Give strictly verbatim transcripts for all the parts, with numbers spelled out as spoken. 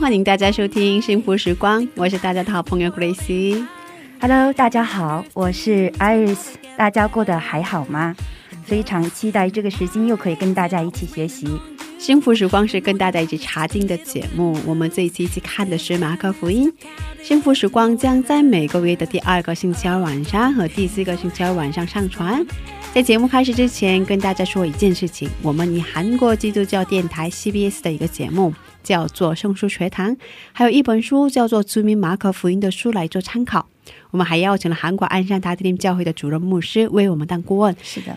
欢迎大家收听幸福时光，我是大家的好朋友 Grace。 Hello， 大家好，我是 Iris。 大家过得还好吗？非常期待这个时间又可以跟大家一起学习幸福时光，是跟大家一起查经的节目。我们这一期一起看的是马可福音。 幸福时光将在每个月的第二个星期二晚上和第四个星期二晚上上传。 在节目开始之前跟大家说一件事情，我们以韩国基督教电台 씨비에스 的一个节目叫做《圣书学堂》，还有一本书叫做《著名马可福音的书》来做参考。我们还邀请了韩国鞍山大地林教会的主任牧师为我们当顾问。是的。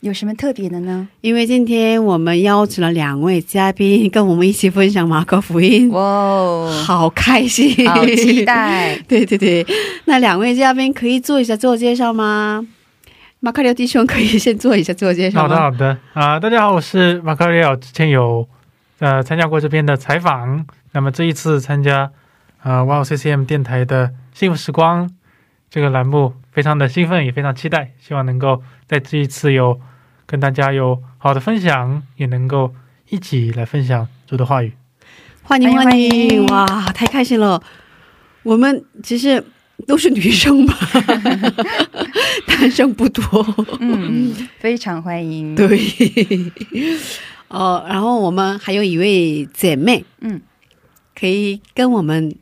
有什么特别的呢？因为今天比较特别，好期待！对对对，那两位嘉宾跟我们一起分享马可福音，哇，好开心，好期待！对对对，那两位嘉宾可以做一下自我介绍吗？马克里奥弟兄可以先做一下自我介绍。好的好的，大家好，我是马克里奥，之前有参加过这边的采访，那么这一次参加 WOW 씨씨엠 电台的幸福时光这个栏目，非常的兴奋，也非常期待，希望能够在这一次有 跟大家有好的分享，也能够一起来分享主的话语。欢迎欢迎，哇，太开心了，我们其实都是女生吧，男生不多。嗯，非常欢迎。对，哦，然后我们还有一位姐妹，嗯，可以跟我们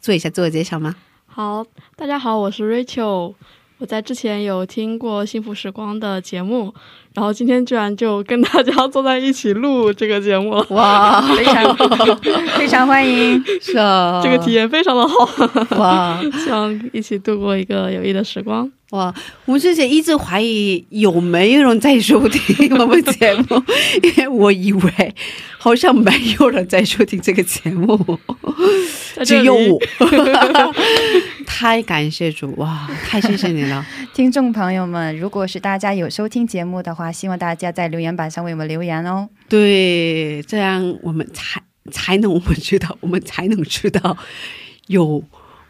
做一下自我介绍吗？好，大家好，我是 Rachel。 我在之前有听过幸福时光的节目，然后今天居然就跟大家坐在一起录这个节目。哇，非常非常欢迎！这个体验非常的好。哇，希望一起度过一个有意义的时光。哇，我之前一直怀疑有没有人在收听我们节目，因为我以为好像没有人在收听这个节目。 只有我。太感谢主，哇，开心谢谢你了，听众朋友们，如果是大家有收听节目的话，希望大家在留言板上为我们留言哦。对，这样我们才才能我们知道我们才能知道有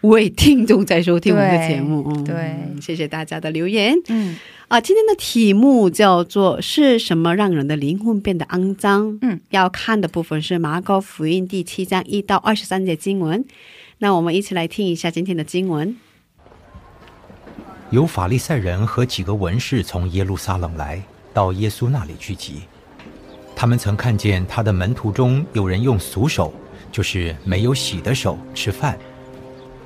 位听众在收听我们的节目。嗯，谢谢大家的留言。嗯，啊，今天的题目叫做是什么让人的灵魂变得肮脏。嗯，要看的部分是马可福音第七章一到二十三节经文。那我们一起来听一下今天的经文。 有法利赛人和几个文士从耶路撒冷来到耶稣那里聚集，他们曾看见他的门徒中有人用俗手，就是没有洗的手吃饭。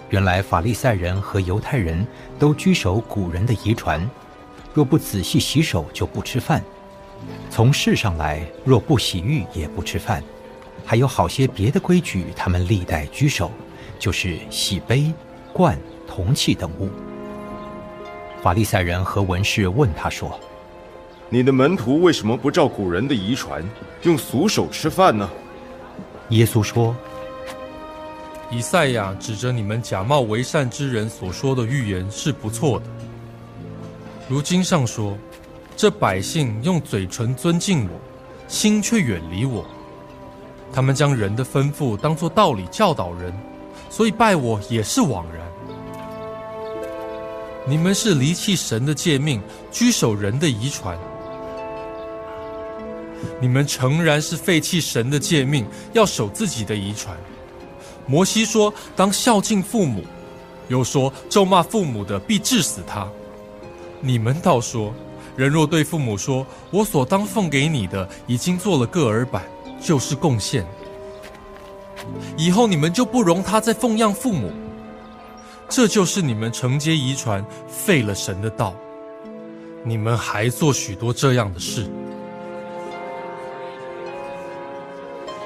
原来法利赛人和犹太人都居守古人的遗传，若不仔细洗手就不吃饭，从世上来若不洗浴也不吃饭，还有好些别的规矩他们历代居守，就是洗杯、罐、铜器等物。 法利赛人和文士问他说：“你的门徒为什么不照古人的遗传，用俗手吃饭呢？”耶稣说：“以赛亚指着你们假冒为善之人所说的预言是不错的。如今上说：‘这百姓用嘴唇尊敬我，心却远离我’，他们将人的吩咐当作道理教导人，所以拜我也是枉然。” 你们是离弃神的诫命，居守人的遗传。你们诚然是废弃神的诫命，要守自己的遗传。摩西说：“当孝敬父母。”又说：“咒骂父母的必治死他。”你们倒说：“人若对父母说‘我所当奉给你的’，已经做了个儿百，就是贡献’。以后你们就不容他再奉养父母。”这就是你们承接遗传废了神的道。你们还做许多这样的事。”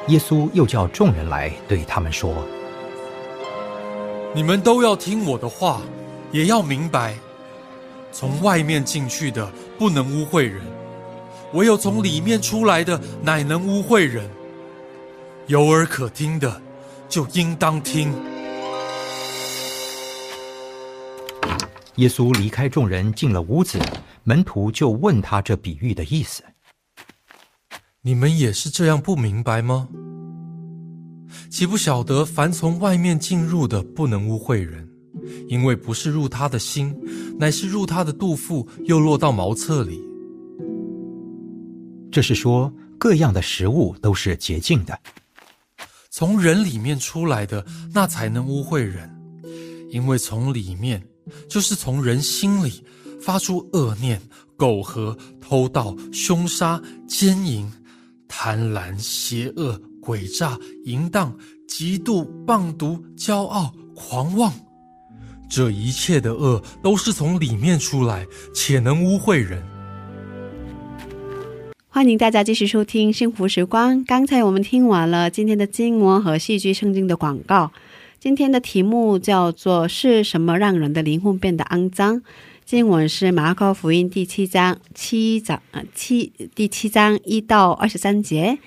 耶稣又叫众人来，对他们说：“你们都要听我的话，也要明白，从外面进去的不能污秽人，唯有从里面出来的乃能污秽人。有耳可听的，就应当听。”耶稣离开众人，进了屋子，门徒就问他这比喻的意思。你们也是这样不明白吗？岂不晓得凡从外面进入的不能污秽人，因为不是入他的心，乃是入他的肚腹，又落到茅厕里。这是说各样的食物都是洁净的。从人里面出来的，那才能污秽人，因为从里面，就是从人心里发出恶念、苟合、偷盗、凶杀、奸淫、贪婪、邪恶、诡诈、淫荡、嫉妒、谤毒、骄傲、狂妄，这一切的恶都是从里面出来，且能污秽人。欢迎大家继续收听幸福时光。刚才我们听完了今天的经文和戏剧圣经的广告。今天的题目叫做是什么让人的灵魂变得肮脏。经文是马可福音第七章七章呃七第七章一到二十三节。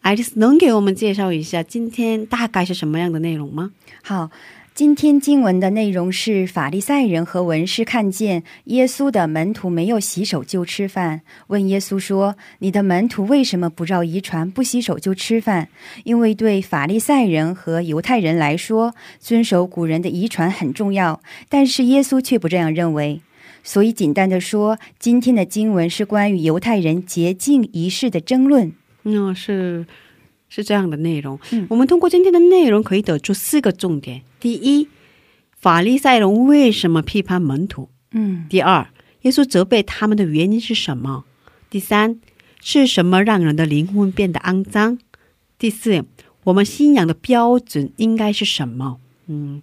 艾丽丝能给我们介绍一下今天大概是什么样的内容吗？好，今天经文的内容是法利赛人和文士看见耶稣的门徒没有洗手就吃饭，问耶稣说：“你的门徒为什么不照遗传不洗手就吃饭？”因为对法利赛人和犹太人来说，遵守古人的遗传很重要，但是耶稣却不这样认为。所以简单的说，今天的经文是关于犹太人洁净仪式的争论。嗯，是是这样的内容、嗯、我们通过今天的内容可以得出四个重点。第一，法利赛人为什么批判门徒？嗯。第二，耶稣责备他们的原因是什么？第三，是什么让人的灵魂变得肮脏？第四，我们信仰的标准应该是什么？嗯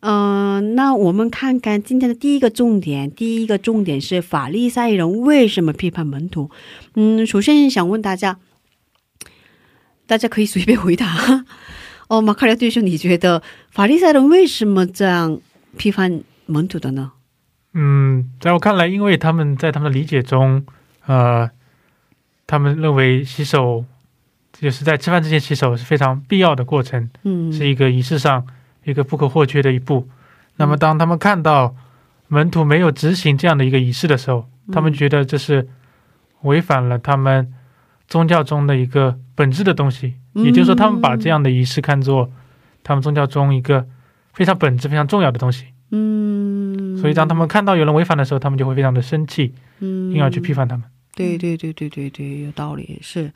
呃、那我们看看今天的第一个重点。第一个重点是法利赛人为什么批判门徒。嗯，首先想问大家，大家可以随便回答。哦，马卡利亚弟兄，你觉得法利赛人为什么这样批判门徒的呢？嗯，在我看来，因为他们在他们的理解中，呃，他们认为洗手就是在吃饭之前洗手是非常必要的过程，嗯，是一个仪式上一个不可或缺的一步。那么，当他们看到门徒没有执行这样的一个仪式的时候，他们觉得这是违反了他们宗教中的一个本质的东西，也就是说他们把这样的仪式看作他们宗教中一个非常本质非常重要的东西。嗯，所以当他们看到有人违反的时候，他们就会非常的生气，因而去批判他们。对对对对对对，有道理。是，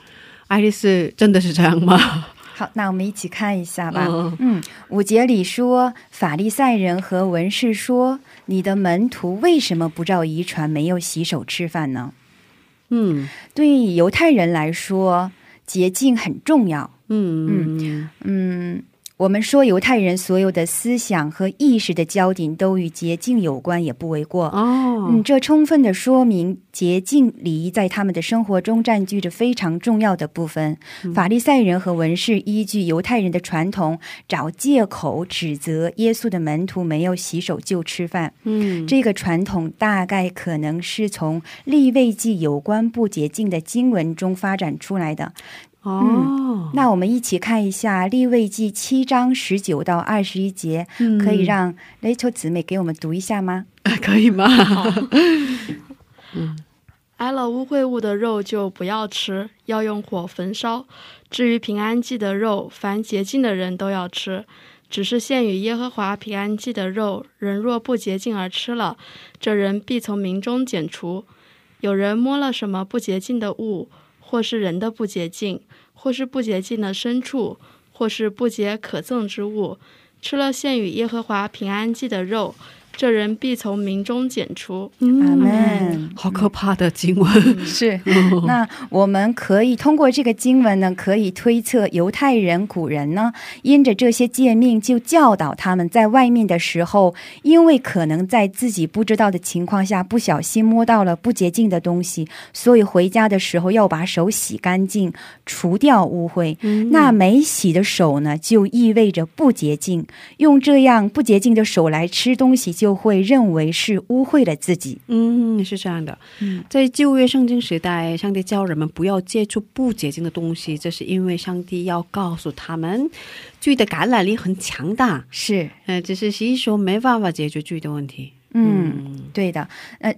爱丽丝真的是这样吗？好，那我们一起看一下吧。嗯，五节里说，法利赛人和文士说：“你的门徒为什么不照遗传没有洗手吃饭呢？”嗯，对犹太人来说，洁净很重要。嗯嗯嗯，我们说犹太人所有的思想和意识的焦点都与洁净有关，也不为过。哦，嗯，这充分的说明洁净礼仪在他们的生活中占据着非常重要的部分。嗯、法利赛人和文士依据犹太人的传统，找借口指责耶稣的门徒没有洗手就吃饭。嗯，这个传统大概可能是从利未记有关不洁净的经文中发展出来的。嗯，那我们一起看一下利未记七章十九到二十一节、嗯、可以让雷秋姊妹给我们读一下吗？可以吗？挨了污秽物的肉就不要吃，要用火焚烧。至于平安祭的肉，凡洁净的人都要吃，只是限于耶和华平安祭的肉，人若不洁净而吃了，这人必从民中剪除。有人摸了什么不洁净的物，或是人的不洁净，或是不洁净的牲畜，或是不洁可憎之物，吃了献与耶和华平安祭的肉，这人必从民中剪除。阿们。好可怕的经文。是，那我们可以通过这个经文呢，可以推测犹太人古人呢，因着这些诫命就教导他们在外面的时候，因为可能在自己不知道的情况下不小心摸到了不洁净的东西，所以回家的时候要把手洗干净，除掉污秽。那没洗的手呢，就意味着不洁净。用这样不洁净的手来吃东西， 就会认为是污秽了自己。嗯，是这样的。在旧约圣经时代，上帝教人们不要接触不洁净的东西，这是因为上帝要告诉他们罪的感染力很强大，是，只是洗手没办法解决罪的问题。嗯，对的。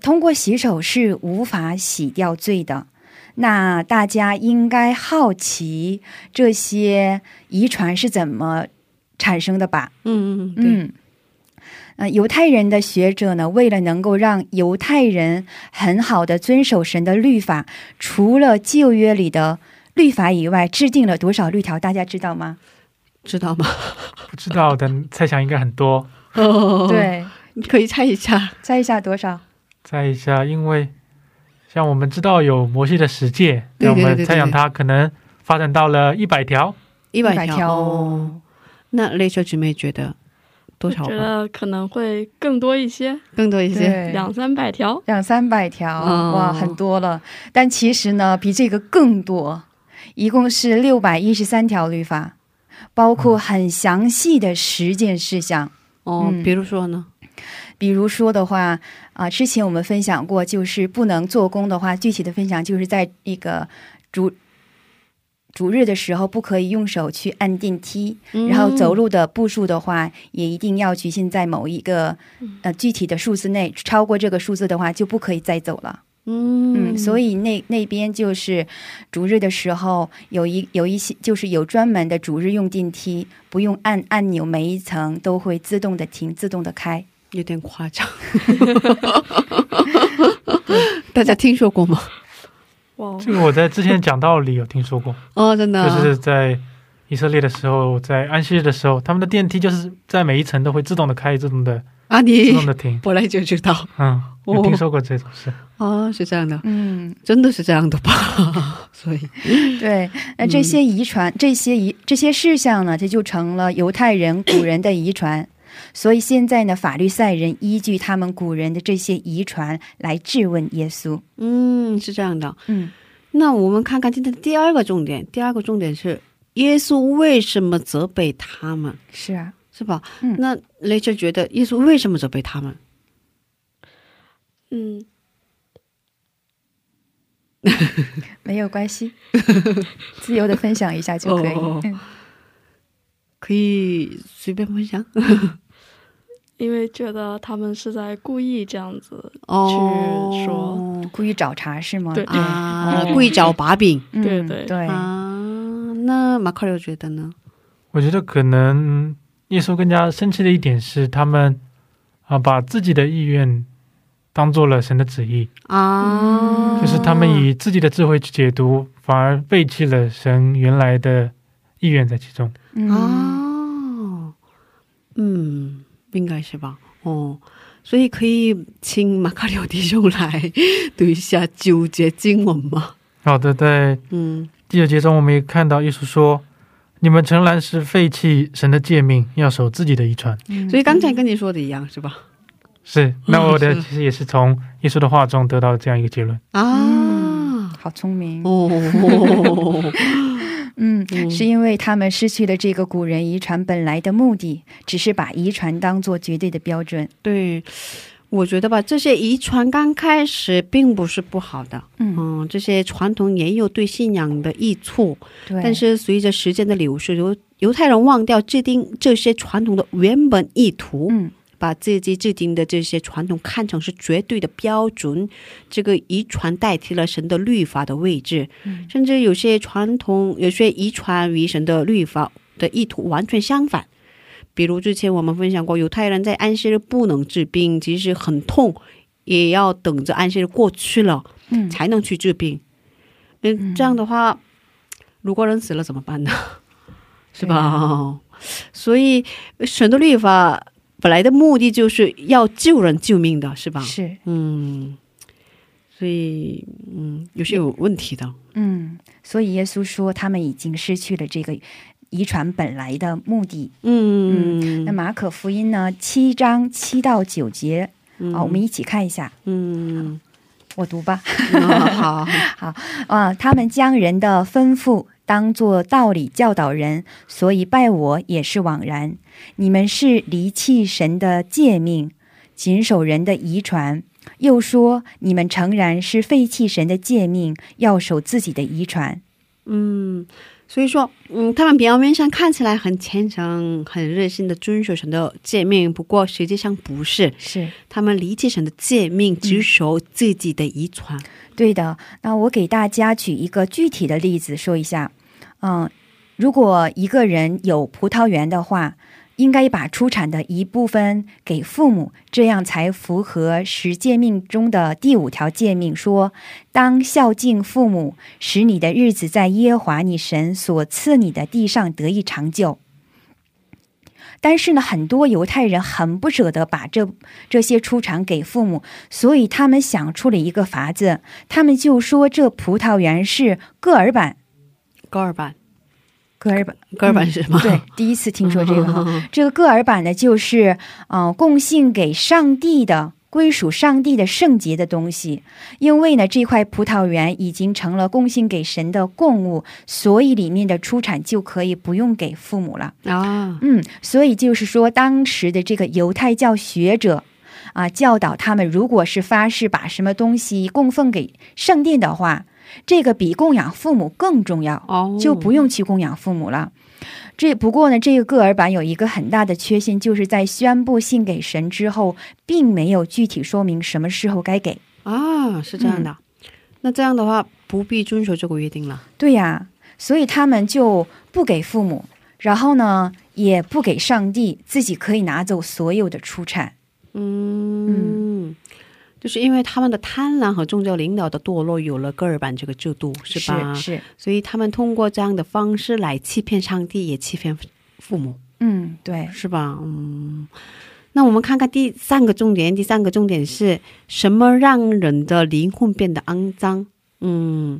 通过洗手是无法洗掉罪的。 那大家应该好奇这些遗传是怎么产生的吧？嗯嗯，对。 犹太人的学者呢，为了能够让犹太人很好的遵守神的律法，除了旧约里的律法以外，制定了多少律条？大家知道吗？知道的，猜想应该很多。对，可以猜一下，猜一下多少？猜一下，因为像我们知道有摩西的十诫，我们猜想他可能发展到了一百条，一百条。那雷哲姊妹觉得 多少？觉得可能会更多一些，更多一些，两三百条，哇，很多了。但其实呢，比这个更多，一共是六百一十三条律法，包括很详细的十件事项。哦，比如说呢？比如说的话啊，之前我们分享过，就是不能做工的话，具体的分享就是在一个主 主日的时候不可以用手去按电梯，然后走路的步数的话也一定要局限在某一个呃具体的数字内，超过这个数字的话就不可以再走了。嗯，所以那那边就是主日的时候有一有一些就是有专门的主日用电梯，不用按按钮每一层都会自动的停自动的开。有点夸张，大家听说过吗？ 这个我在之前讲到理有听说过。哦，真的？就是在以色列的时候，在安息日的时候，他们的电梯就是在每一层都会自动的开，自动的停。不来就知道。嗯，我听说过这种事。哦，是这样的。嗯，真的是这样的吧？所以对，那这些遗传，这些这些事项呢，这就成了犹太人古人的遗传。 所以现在呢，法律赛人依据他们古人的这些遗传来质问耶稣。嗯，是这样的。嗯，那我们看看今天的第二个重点。第二个重点是耶稣为什么责备他们？是啊，是吧？那雷哲觉得耶稣为什么责备他们？嗯，没有关系，自由的分享一下就可以。可以随便分享。 因为觉得他们是在故意这样子去说故意找茬，是吗？啊，故意找把柄。对对。啊，那马克里奥觉得呢？我觉得可能耶稣更加生气的一点是，他们啊把自己的意愿当做了神的旨意啊，就是他们以自己的智慧去解读，反而背弃了神原来的意愿在其中。哦，嗯。 应该是吧。哦，所以可以请马卡里奥弟兄来读一下九节经文吗？好的，对。嗯，第九节中我们也看到耶稣说，你们诚然是废弃神的诫命，要守自己的遗传。所以刚才跟你说的一样是吧？是，那我的其实也是从耶稣的话中得到这样一个结论。啊，好聪明。哦。 嗯，是因为他们失去了这个古人遗传本来的目的，只是把遗传当做绝对的标准。对，我觉得吧，这些遗传刚开始并不是不好的，嗯，这些传统也有对信仰的益处，但是随着时间的流逝，犹太人忘掉制定这些传统的原本意图，把自己制定的这些传统看成是绝对的标准，这个遗传代替了神的律法的位置，甚至有些传统有些遗传为神的律法的意图完全相反。比如之前我们分享过，犹太人在安息日不能治病，即使很痛也要等着安息日过去了才能去治病。这样的话，如果人死了怎么办呢？是吧？所以神的律法本来的目的就是要救人救命的是吧？是，嗯，所以嗯有些有问题的。嗯，所以耶稣说他们已经失去了这个 遗传本来的目题。嗯，那马可福音呢七章七到九节，我们一起看一下。我读吧。好好好。啊，他们将人的吩咐当作道理教导人，所以拜我也是枉然。你们是离弃神的诫命，谨守人的遗传。 又说你们诚然是废弃神的诫命，要守自己的遗传。嗯。 所以说，嗯，他们不要勉强看起来很虔诚、很热心的遵守神的诫命，不过实际上不是。是，他们理解神的诫命只守自己的遗传。对的，那我给大家举一个具体的例子说一下。嗯，如果一个人有葡萄园的话，应该把出产的一部分给父母，这样才符合实诫命中的第五条诫命，说当孝敬父母，使你的日子在耶和华你神所赐你的地上得以长久。但是呢，很多犹太人很不舍得把这这些出产给父母，所以他们想出了一个法子，他们就说这葡萄园是戈尔板。 戈尔板，戈尔板，戈尔板是什么？对，第一次听说这个，这个戈尔板呢，就是呃，供信给上帝的归属上帝的圣洁的东西，因为呢，这块葡萄园已经成了供信给神的供物，所以里面的出产就可以不用给父母了啊。嗯，所以就是说，当时的这个犹太教学者 啊，教导他们如果是发誓把什么东西供奉给上帝的话，这个比供养父母更重要，就不用去供养父母了。这不过呢，这个戈尔板有一个很大的缺陷，就是在宣布信给神之后并没有具体说明就是什么时候该给啊。是这样的。那这样的话不必遵守这个约定了。对呀，所以他们就不给父母，然后呢也不给上帝，自己可以拿走所有的出产。 嗯，就是因为他们的贪婪和宗教领导的堕落有了戈尔板这个制度，是吧？是，所以他们通过这样的方式来欺骗上帝，也欺骗父母。嗯，对，是吧？嗯，那我们看看第三个重点，第三个重点是什么让人的灵魂变得肮脏？嗯，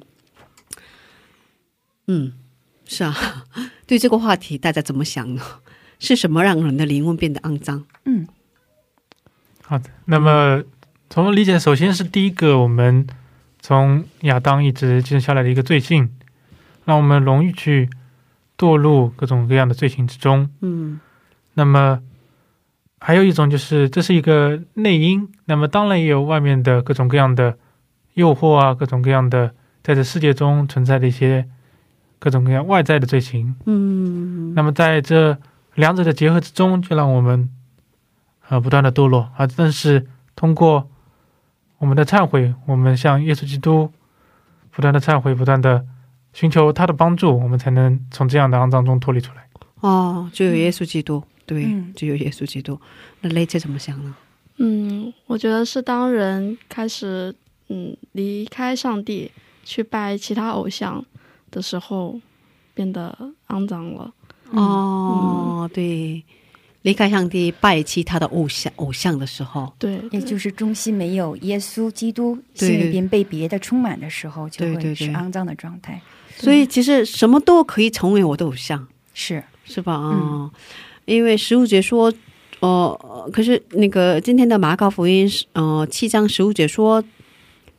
嗯，是啊，对这个话题大家怎么想呢？是什么让人的灵魂变得肮脏？嗯。 好的，那么从理解，首先是第一个，我们从亚当一直接下来的一个罪性，让我们容易去堕入各种各样的罪行之中。嗯，那么还有一种就是这是一个内因，那么当然也有外面的各种各样的诱惑啊，各种各样的在这世界中存在的一些各种各样外在的罪行。嗯，那么在这两者的结合之中，就让我们 不断的堕落啊，但是通过我们的忏悔，我们向耶稣基督不断的忏悔，不断的寻求他的帮助，我们才能从这样的肮脏中脱离出来。哦，只有耶稣基督。对，只有耶稣基督。那雷姐怎么想呢？嗯，我觉得是当人开始嗯离开上帝去拜其他偶像的时候变得肮脏了。哦，对， 离开上帝拜其他的偶像偶像的时候，对，也就是忠心没有耶稣基督是变被别的充满的时候，就会是肮脏的状态。所以其实什么都可以成为我的偶像，是是吧？嗯，因为十五节说呃可是那个今天的马可福音呃七章十五节说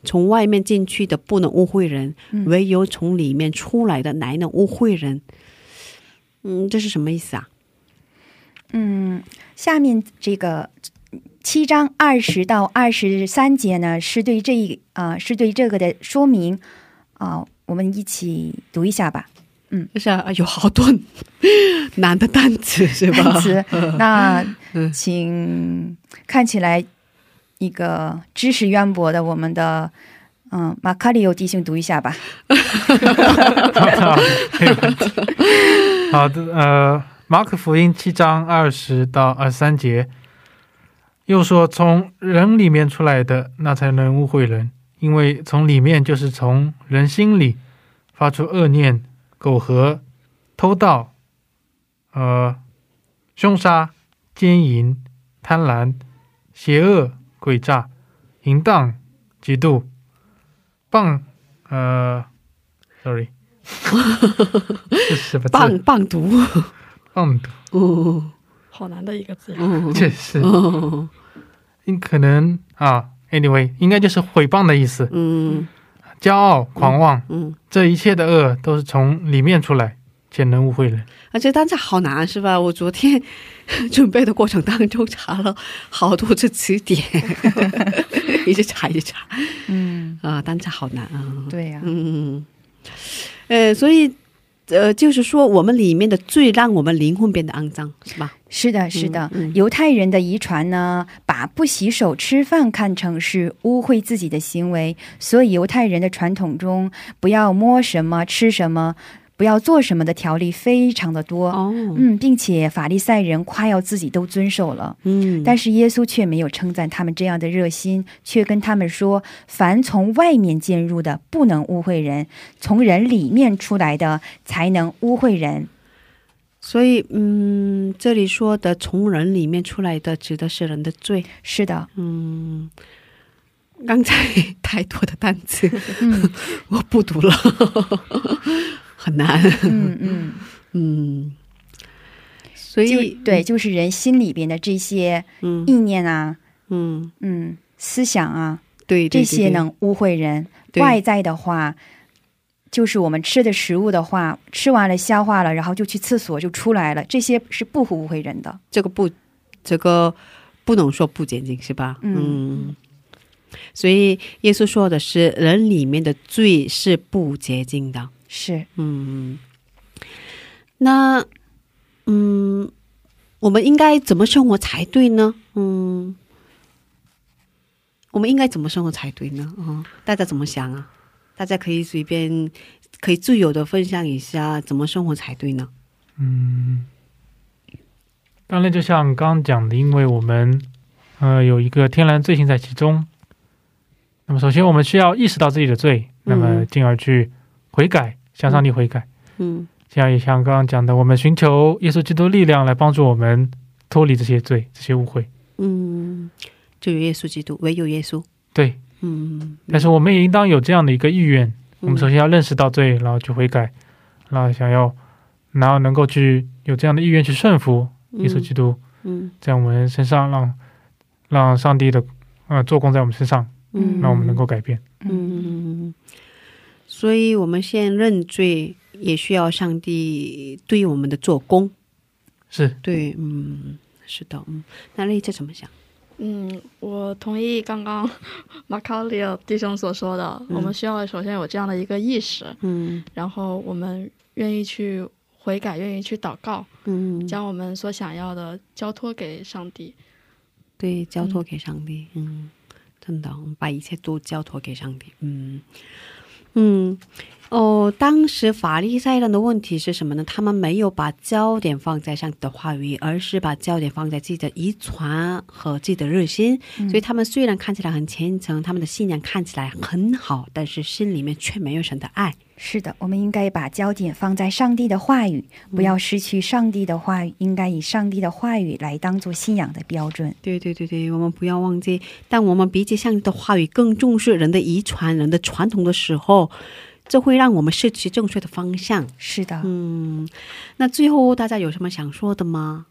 从外面进去的不能误会人，唯有从里面出来的乃能误会人。嗯，这是什么意思啊？ 嗯，下面这个七章二十到二十三节呢，是对这一啊是对这个的说明啊，我们一起读一下吧。嗯，是啊，有好多难的单词是吧？单词。那请看起来一个知识渊博的我们的嗯马卡里欧弟兄读一下吧。好的，呃 马可福音七章二十到二十三节又说从人里面出来的那才能误会人，因为从里面就是从人心里发出恶念、苟合、偷盗、呃凶杀、奸淫、贪婪, 邪恶, 诡诈, 淫荡, 嫉妒, 棒, 呃, sorry 棒棒毒棒毒好难的一个字确实可能啊anyway 应该就是毁谤的意思。骄傲狂妄这一切的恶都是从里面出来 简单是好难是吧？我昨天准备的过程当中查了好多次词典，一直查一查。嗯啊，单词好难啊。对呀。嗯，呃，所以呃，就是说我们里面的罪让我们灵魂变得肮脏，是吧？ 是的是的，犹太人的遗传呢把不洗手吃饭看成是污秽自己的行为，所以犹太人的传统中不要摸什么吃什么，不要做什么的条例非常的多。嗯，并且法利赛人夸耀自己都遵守了。嗯，但是耶稣却没有称赞他们这样的热心，却跟他们说凡从外面进入的不能污秽人，从人里面出来的才能污秽人。 所以嗯，这里说的从人里面出来的指的是人的罪。是的。嗯，刚才太多的单词我不读了，很难。嗯嗯嗯，所以对，就是人心里边的这些意念啊，嗯嗯，思想啊，对，这些能污秽人。外在的话 就是我们吃的食物的话，吃完了消化了，然后就去厕所就出来了，这些是不污秽人的，这个不，这个不能说不洁净，是吧？嗯，所以耶稣说的是人里面的罪是不洁净的。是。嗯，那嗯，我们应该怎么生活才对呢？嗯，我们应该怎么生活才对呢？大家怎么想啊？ 大家可以随便可以自由的分享一下怎么生活才对呢？嗯，当然就像刚刚讲的，因为我们呃有一个天然罪性在其中，那么首先我们需要意识到自己的罪，那么进而去悔改，向上帝悔改。嗯，像也像刚刚讲的，我们寻求耶稣基督力量来帮助我们脱离这些罪，这些误会。嗯，只有耶稣基督，唯有耶稣。对。 嗯，但是我们也应当有这样的一个意愿，我们首先要认识到罪，然后去悔改，然后想要然后能够去有这样的意愿去顺服耶稣基督，在我们身上让上帝的做工在我们身上，让我们能够改变。嗯，所以我们先认罪也需要上帝对我们的做工。是对。嗯，是的。嗯，那丽姐怎么想？ 我同意刚刚马卡里奥弟兄所说的，我们需要首先有这样的一个意识，然后我们愿意去悔改，愿意去祷告，将我们所想要的交托给上帝。对，交托给上帝。嗯，真的，我们把一切都交托给上帝。对，交托给上帝。嗯，真的，我们把一切都交托给上帝。我们应该把焦点放在上帝的话语，而是把焦点放在自己的遗传和自己的热心，所以他们虽然看起来很虔诚，他们的信仰看起来很好，但是心里面却没有神的爱。是的，我们应该把焦点放在上帝的话语，不要失去上帝的话语，应该以上帝的话语来当做信仰的标准。对对对对，我们不要忘记，但我们比起上帝的话语更重视人的遗传，人的传统的时候， 这会让我们失去正确的方向。是的。嗯，那最后大家有什么想说的吗？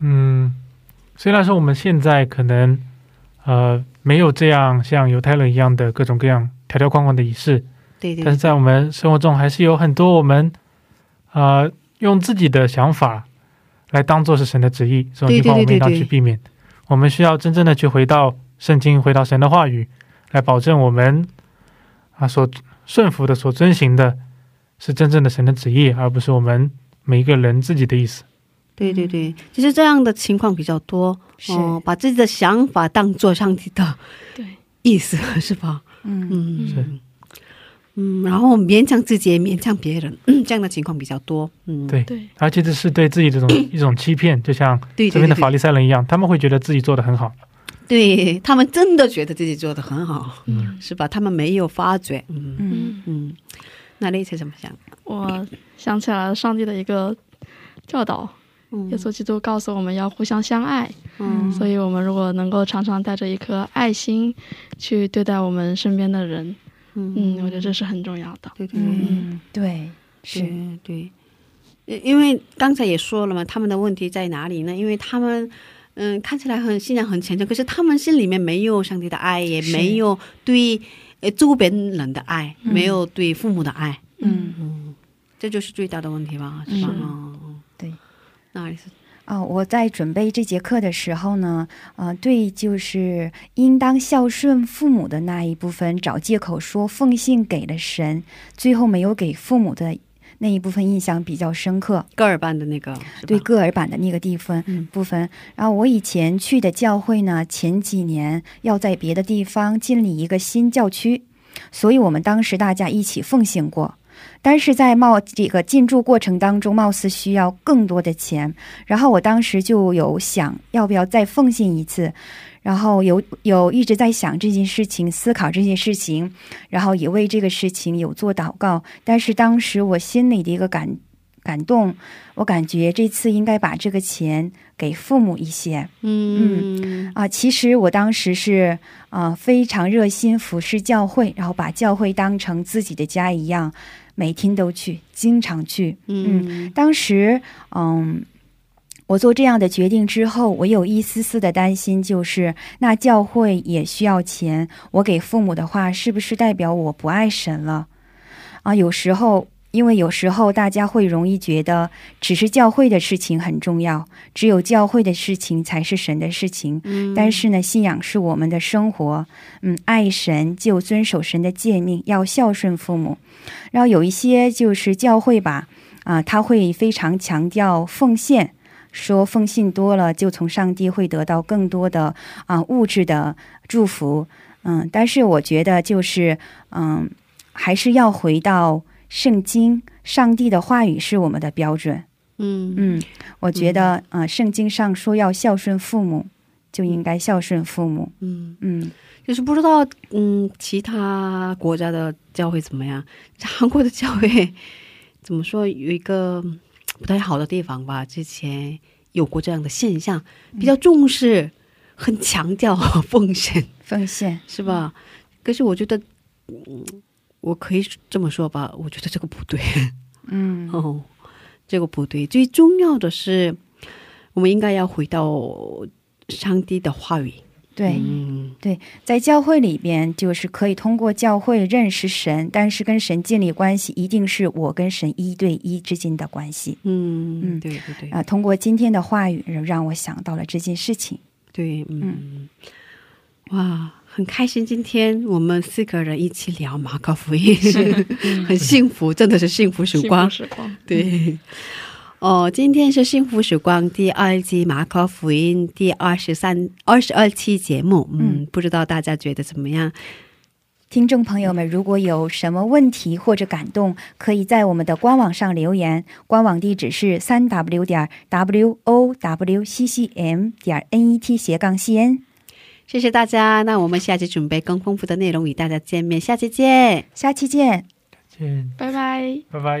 嗯，虽然说我们现在可能呃没有这样像犹太人一样的各种各样条条框框的仪式，但是在我们生活中还是有很多我们呃用自己的想法来当做是神的旨意，所以你帮我们一定要去避免。我们需要真正的去回到圣经，回到神的话语，来保证我们 啊所顺服的所遵行的是真正的神的旨意，而不是我们啊所顺服的所遵行的是真正的神的旨意，对对对，就是这样的情况比较多，把自己的想法当做上帝的意思，是吧？嗯，是，嗯，然后我们勉强自己也勉强别人，这样的情况比较多。对对，而且这是对自己这种一种欺骗，就像这边的法利赛人一样，他们会觉得自己做得很好， 对，他们真的觉得自己做得很好，是吧？他们没有发觉。嗯嗯，那你以前怎么想？我想起来上帝的一个教导，耶稣基督告诉我们要互相相爱，所以我们如果能够常常带着一颗爱心去对待我们身边的人，嗯，我觉得这是很重要的。对对对对，因为刚才也说了嘛，他们的问题在哪里呢？因为他们 嗯，看起来很信仰很虔诚，可是他们心里面没有上帝的爱，也没有对父母的爱。嗯，这就是最大的问题吧？是吗？对。那里是啊，我在准备这节课的时候呢，呃，对，就是应当孝顺父母的那一部分，找借口说奉献给了神，最后没有给父母的 那一部分印象比较深刻。个尔班的那个，对，个尔班的那个地方，对，个尔版的那个地方，然后我以前去的教会呢，前几年要在别的地方进理一个新教区，所以我们当时大家一起奉献过，但是在冒这个进驻过程当中，貌似需要更多的钱，然后我当时就有想要不要再奉献一次，然后有一直在想这件事情，思考这件事情，然后也为这个事情有做祷告，但是当时我心里的一个感动，我感觉这次应该把这个钱给父母一些。嗯，啊，其实我当时是呃非常热心服侍教会，然后把教会当成自己的家一样，每天都去，经常去。 嗯，当时嗯我做这样的决定之后，我有一丝丝的担心，就是那教会也需要钱，我给父母的话是不是代表我不爱神了啊？有时候因为有时候大家会容易觉得只是教会的事情很重要，只有教会的事情才是神的事情，但是呢信仰是我们的生活，嗯，爱神就遵守神的诫命，要孝顺父母。 然后有一些就是教会吧啊，他会非常强调奉献，说奉献多了就从上帝会得到更多的啊物质的祝福。嗯，但是我觉得就是嗯还是要回到圣经，上帝的话语是我们的标准。嗯嗯，我觉得啊圣经上说要孝顺父母，就应该孝顺父母。嗯嗯， 就是不知道嗯其他国家的教会怎么样，韩国的教会怎么说有一个不太好的地方吧，之前有过这样的现象，比较重视很强调奉献奉献是吧？可是我觉得我可以这么说吧，我觉得这个不对。嗯，哦，这个不对，最重要的是我们应该要回到上帝的话语。 对对，在教会里面就是可以通过教会认识神，但是跟神建立关系一定是我跟神一对一之间的关系。嗯，对对对，通过今天的话语让我想到了这件事情。对，嗯，哇，很开心今天我们四个人一起聊马可福音，很幸福，真的是幸福时光。对。 哦，今天是幸福时光第二季马可福音第二十三、二十二期节目，嗯，不知道大家觉得怎么样？听众朋友们，如果有什么问题或者感动，可以在我们的官网上留言，官网地址是 三 w 点 w o w c c m 点 n e t斜杠 c n。 谢谢大家，那我们下期准备更丰富的内容与大家见面，下期见，下期见，拜拜，拜拜。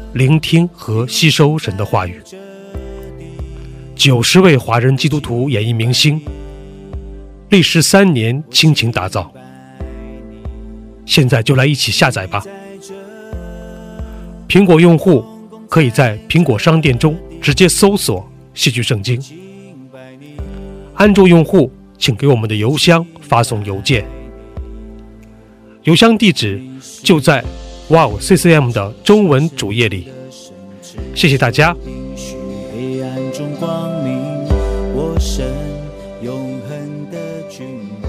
聆听和吸收神的话语。 九十位华人基督徒演艺明星， 历时三年， 倾情打造。 现在就来一起下载吧。 苹果用户可以在苹果商店中直接搜索戏剧圣经。安卓用户请给我们的邮箱发送邮件，邮箱地址就在 WOW C C M 的中文主页里。谢谢大家。我神永恒的君。